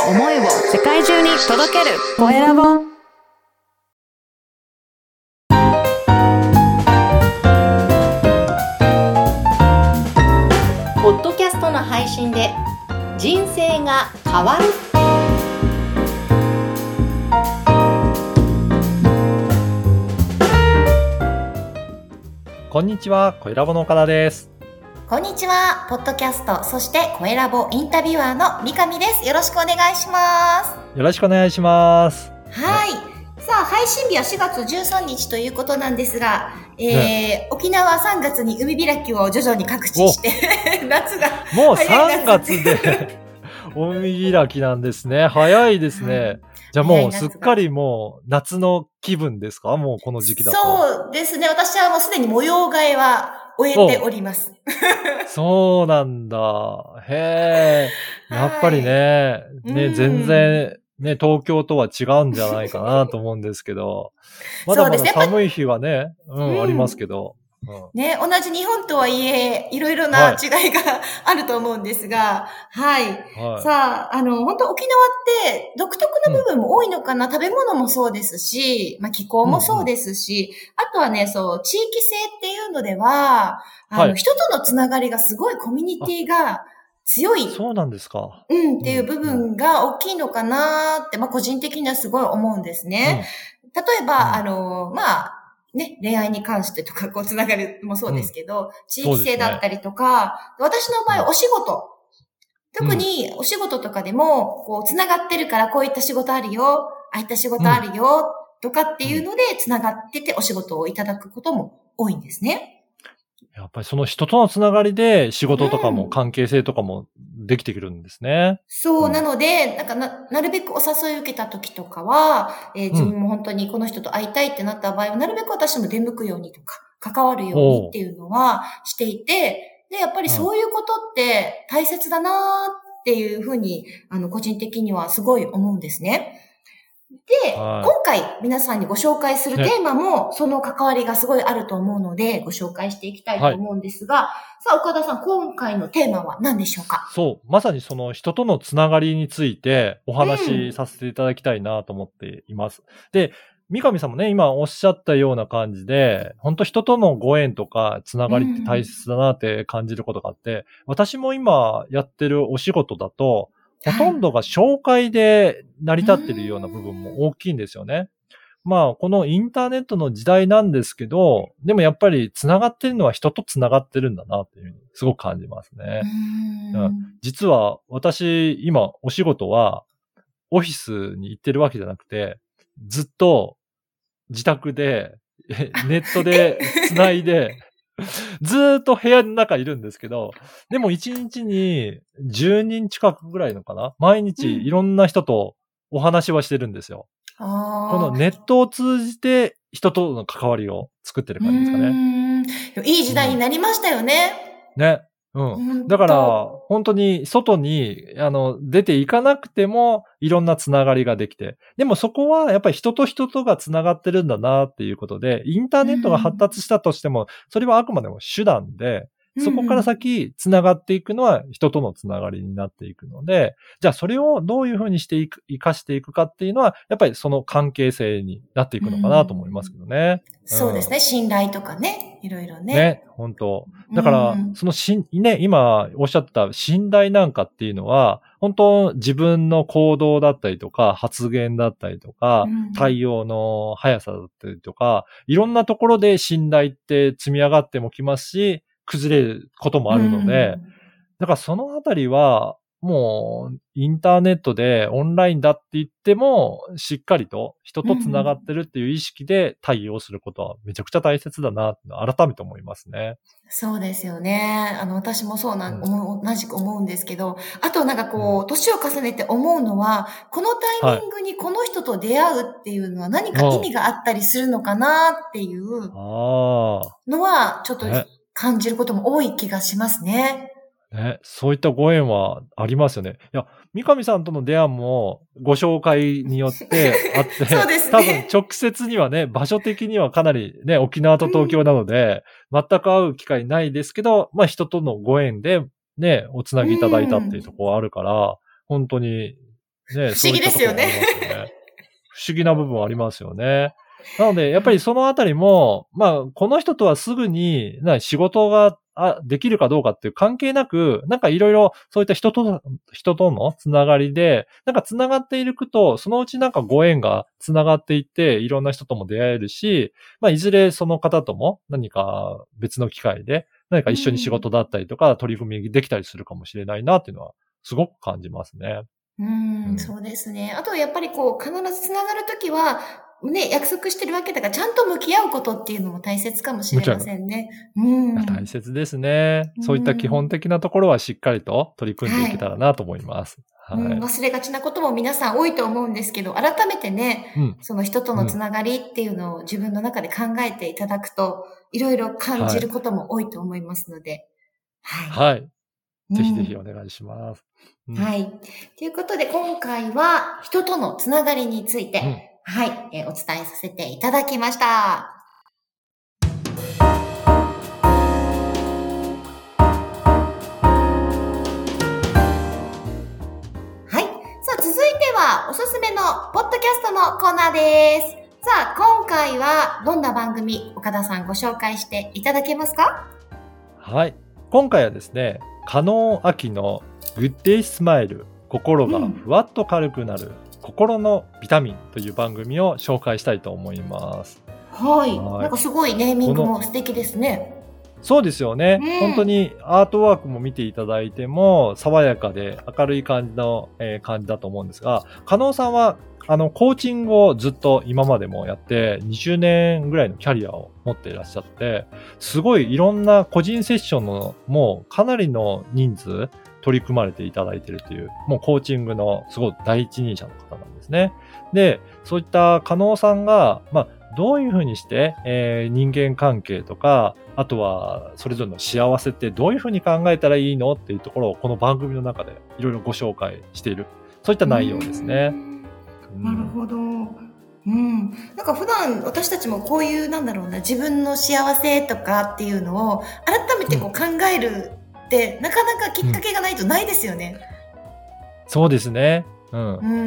を思いを世界中に届けるコエラボ。ポッドキャストの配信で人生が変わる。こんにちは、コエラボの岡田です。こんにちは、ポッドキャスト、そしてコエラボインタビュアーの三上です。よろしくお願いします。よろしくお願いします。はい、ね、さあ配信日は4月13日ということなんですが、ね、沖縄は3月に海開きを徐々に各地して夏がもう3月で海開きなんですね。早いですね、はい。じゃあもうすっかりもう夏の気分ですか？もうこの時期だと。そうですね。私はもうすでに模様替えは終えております。そうなんだ。へえ。やっぱりね、はい、ね、全然ね、東京とは違うんじゃないかなと思うんですけど、まだまだ寒い日はね、ありますけど。うん、ね、同じ日本とはいえ、いろいろな違いがあると思うんですが、はい。はい、さあ、本当沖縄って独特な部分も多いのかな、食べ物もそうですし、まあ、気候もそうですし、あとはね、そう、地域性っていうのでは、はい、人とのつながりがすごいコミュニティが強い。そうなんですか。うん、っていう部分が大きいのかなって、まあ、個人的にはすごい思うんですね。うん、例えば、まあ、ね、恋愛に関してとか、こう、つながりもそうですけど、地域性だったりとか、ね、私の場合、お仕事。特に、お仕事とかでも、こう、つながってるから、こういった仕事あるよ、ああいった仕事あるよ、とかっていうので、つながっててお仕事をいただくことも多いんですね。やっぱりその人とのつながりで、仕事とかも関係性とかもできてくるんですね。そう、なので、なんかなるべくお誘い受けた時とかは、自分も本当にこの人と会いたいってなった場合は、なるべく私も出向くようにとか、関わるようにっていうのはしていて、で、やっぱりそういうことって大切だなっていうふうに、個人的にはすごい思うんですね。で、はい、今回皆さんにご紹介するテーマもその関わりがすごいあると思うのでご紹介していきたいと思うんですが、はい、さあ岡田さん、今回のテーマは何でしょうか？そう、まさにその人とのつながりについてお話しさせていただきたいなと思っています。で、三上さんもね、今おっしゃったような感じで、本当人とのご縁とかつながりって大切だなって感じることがあって、私も今やってるお仕事だと、ほとんどが紹介で成り立っているような部分も大きいんですよね。まあ、このインターネットの時代なんですけど、でもやっぱり繋がってるのは人と繋がってるんだなっていうふうにすごく感じますね。実は私、今お仕事はオフィスに行ってるわけじゃなくて、ずっと自宅でネットで繋いで、ずーっと部屋の中いるんですけど、でも1日に10人近くぐらいのかな、毎日いろんな人とお話はしてるんですよ。このネットを通じて人との関わりを作ってる感じですかね。いい時代になりましたよね。ね。だから本当に外に出ていかなくてもいろんなつながりができて、でもそこはやっぱり人と人とがつながってるんだなっていうことで、インターネットが発達したとしても、それはあくまでも手段で、そこから先つながっていくのは人とのつながりになっていくので、じゃあそれをどういうふうにして生かしていくかっていうのは、やっぱりその関係性になっていくのかなと思いますけどね。そうですね、信頼とかね。いろいろね。ね、本当。だから、その今おっしゃった信頼なんかっていうのは、本当自分の行動だったりとか、発言だったりとか、対応の速さだったりとか、いろんなところで信頼って積み上がってもきますし、崩れることもあるので、だからそのあたりは、もうインターネットでオンラインだって言っても、しっかりと人とつながってるっていう意識で対応することはめちゃくちゃ大切だなって改めて思いますね。そうですよね。私もそうなん、同じく思うんですけど、あとなんかこう、年を重ねて思うのは、このタイミングにこの人と出会うっていうのは何か意味があったりするのかなっていうのは、ちょっと感じることも多い気がしますね。ね、そういったご縁はありますよね。いや、三上さんとの出会いもご紹介によってあって、そうですね、多分直接にはね、場所的にはかなりね、沖縄と東京なので、全く会う機会ないですけど、まあ人とのご縁でね、おつなぎいただいたっていうところはあるから、本当にね、不思議ですよね。不思議な部分ありますよね。なので、やっぱりそのあたりも、まあ、この人とはすぐに仕事ができるかどうかっていう関係なく、なんかいろいろそういった人とのつながりで、なんかつながっていくと、そのうちなんかご縁がつながっていって、いろんな人とも出会えるし、まあ、いずれその方とも何か別の機会で、何か一緒に仕事だったりとか、取り組みできたりするかもしれないなっていうのは、すごく感じますね。そうですね。あとはやっぱりこう、必ずつながるときは、ね、約束してるわけだから、ちゃんと向き合うことっていうのも大切かもしれませんね。大切ですね。そういった基本的なところはしっかりと取り組んでいけたらなと思います。はい、忘れがちなことも皆さん多いと思うんですけど、改めてね、その人とのつながりっていうのを自分の中で考えていただくと、いろいろ感じることも多いと思いますので。はい。ぜひぜひお願いします。はい。ということで、今回は人とのつながりについて、はい、お伝えさせていただきました。はい。さあ、続いてはおすすめのポッドキャストのコーナーです。さあ、今回はどんな番組、岡田さんご紹介していただけますか？はい。今回はですね、加納亜希のグッデイスマイル、心がふわっと軽くなる、心のビタミンという番組を紹介したいと思います。はい。なんかすごいネーミングも素敵ですね。そうですよね。本当にアートワークも見ていただいても爽やかで明るい感じの、感じだと思うんですが、加納さんはコーチングをずっと今までもやって20年ぐらいのキャリアを持っていらっしゃって、すごいいろんな個人セッションのもうかなりの人数取り組まれていただいているという、もうコーチングのすごい第一人者の方なんですね。で、そういった加納さんが、まあ、どういうふうにして、人間関係とか、あとはそれぞれの幸せってどういうふうに考えたらいいのっていうところをこの番組の中でいろいろご紹介している、そういった内容ですね。なるほど。なんか普段私たちもこういう自分の幸せとかっていうのを改めてこう考えるって、なかなかきっかけがないとないですよね。そうですね。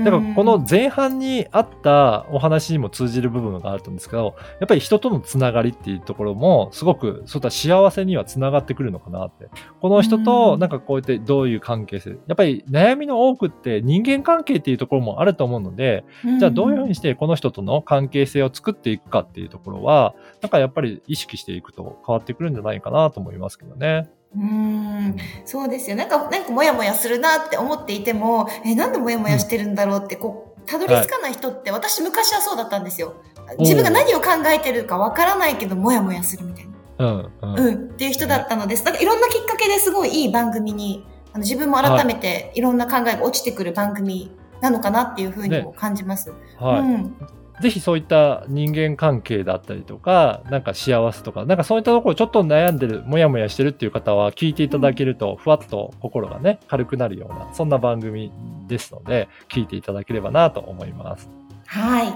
だからこの前半にあったお話にも通じる部分があるんですけど、やっぱり人とのつながりっていうところもすごくそういった幸せにはつながってくるのかなって。この人となんかこうやってどういう関係性、やっぱり悩みの多くって人間関係っていうところもあると思うので、じゃあどういうふうにしてこの人との関係性を作っていくかっていうところは、なんかやっぱり意識していくと変わってくるんじゃないかなと思いますけどね。そうですよ。なんかモヤモヤするなって思っていても、なんでモヤモヤしてるんだろうってこうたどり着かない人って、私昔はそうだったんですよ。自分が何を考えてるかわからないけどモヤモヤするみたいな、っていう人だったのです。だからいろんなきっかけですごいいい番組に、自分も改めていろんな考えが落ちてくる番組なのかなっていうふうにも感じます。ぜひそういった人間関係だったりとか、なんか幸せとか、なんかそういったところちょっと悩んでる、もやもやしてるっていう方は聞いていただけると、ふわっと心がね、軽くなるような、そんな番組ですので、聞いていただければなと思います。はい。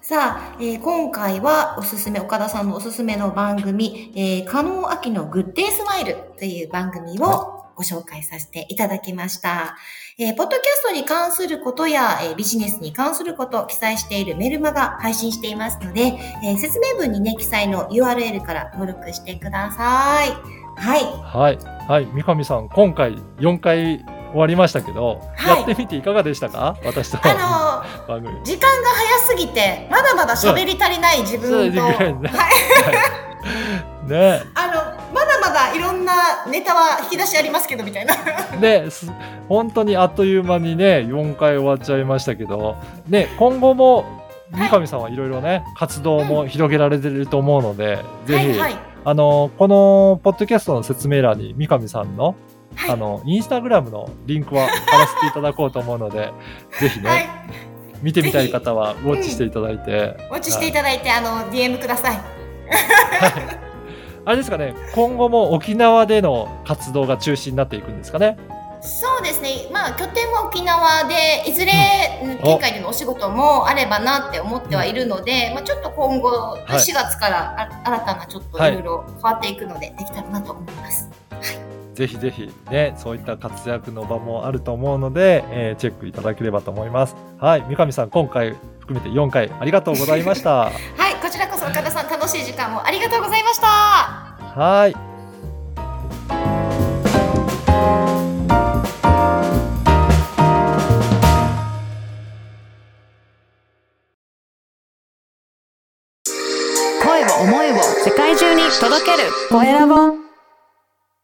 さあ、今回はおすすめ、岡田さんのおすすめの番組、加納亜希のグッデイスマイルという番組をご紹介させていただきました。ポッドキャストに関することや、ビジネスに関することを記載しているメルマガ配信していますので、説明文にね、記載の URL から登録してください。はい。三上さん、今回4回終わりましたけど、やってみていかがでしたか？私と番組。時間が早すぎて、まだまだ喋り足りない自分と。ね。いろんなネタは引き出しありますけどみたいなで、本当にあっという間にね4回終わっちゃいましたけど、ね、今後も三上さんはいろいろね、活動も広げられてると思うので、ぜひ、このポッドキャストの説明欄に三上さんの、インスタグラムのリンクは貼らせていただこうと思うのでぜひね、見てみたい方はウォッチしていただいて、DM ください。あれですかね、今後も沖縄での活動が中心になっていくんですかね。そうですね、まあ、拠点は沖縄で、いずれ県外でのお仕事もあればなって思ってはいるので、ちょっと今後4月から新たなちょっといろいろ変わっていくので、できたらなと思います。ぜひぜひね、そういった活躍の場もあると思うので、チェックいただければと思います。はい、三上さん今回含めて4回ありがとうございましたはい、こちらこそ岡田さん、楽しい時間もありがとうございました。はい。声を思いを世界中に届けるコエラボ。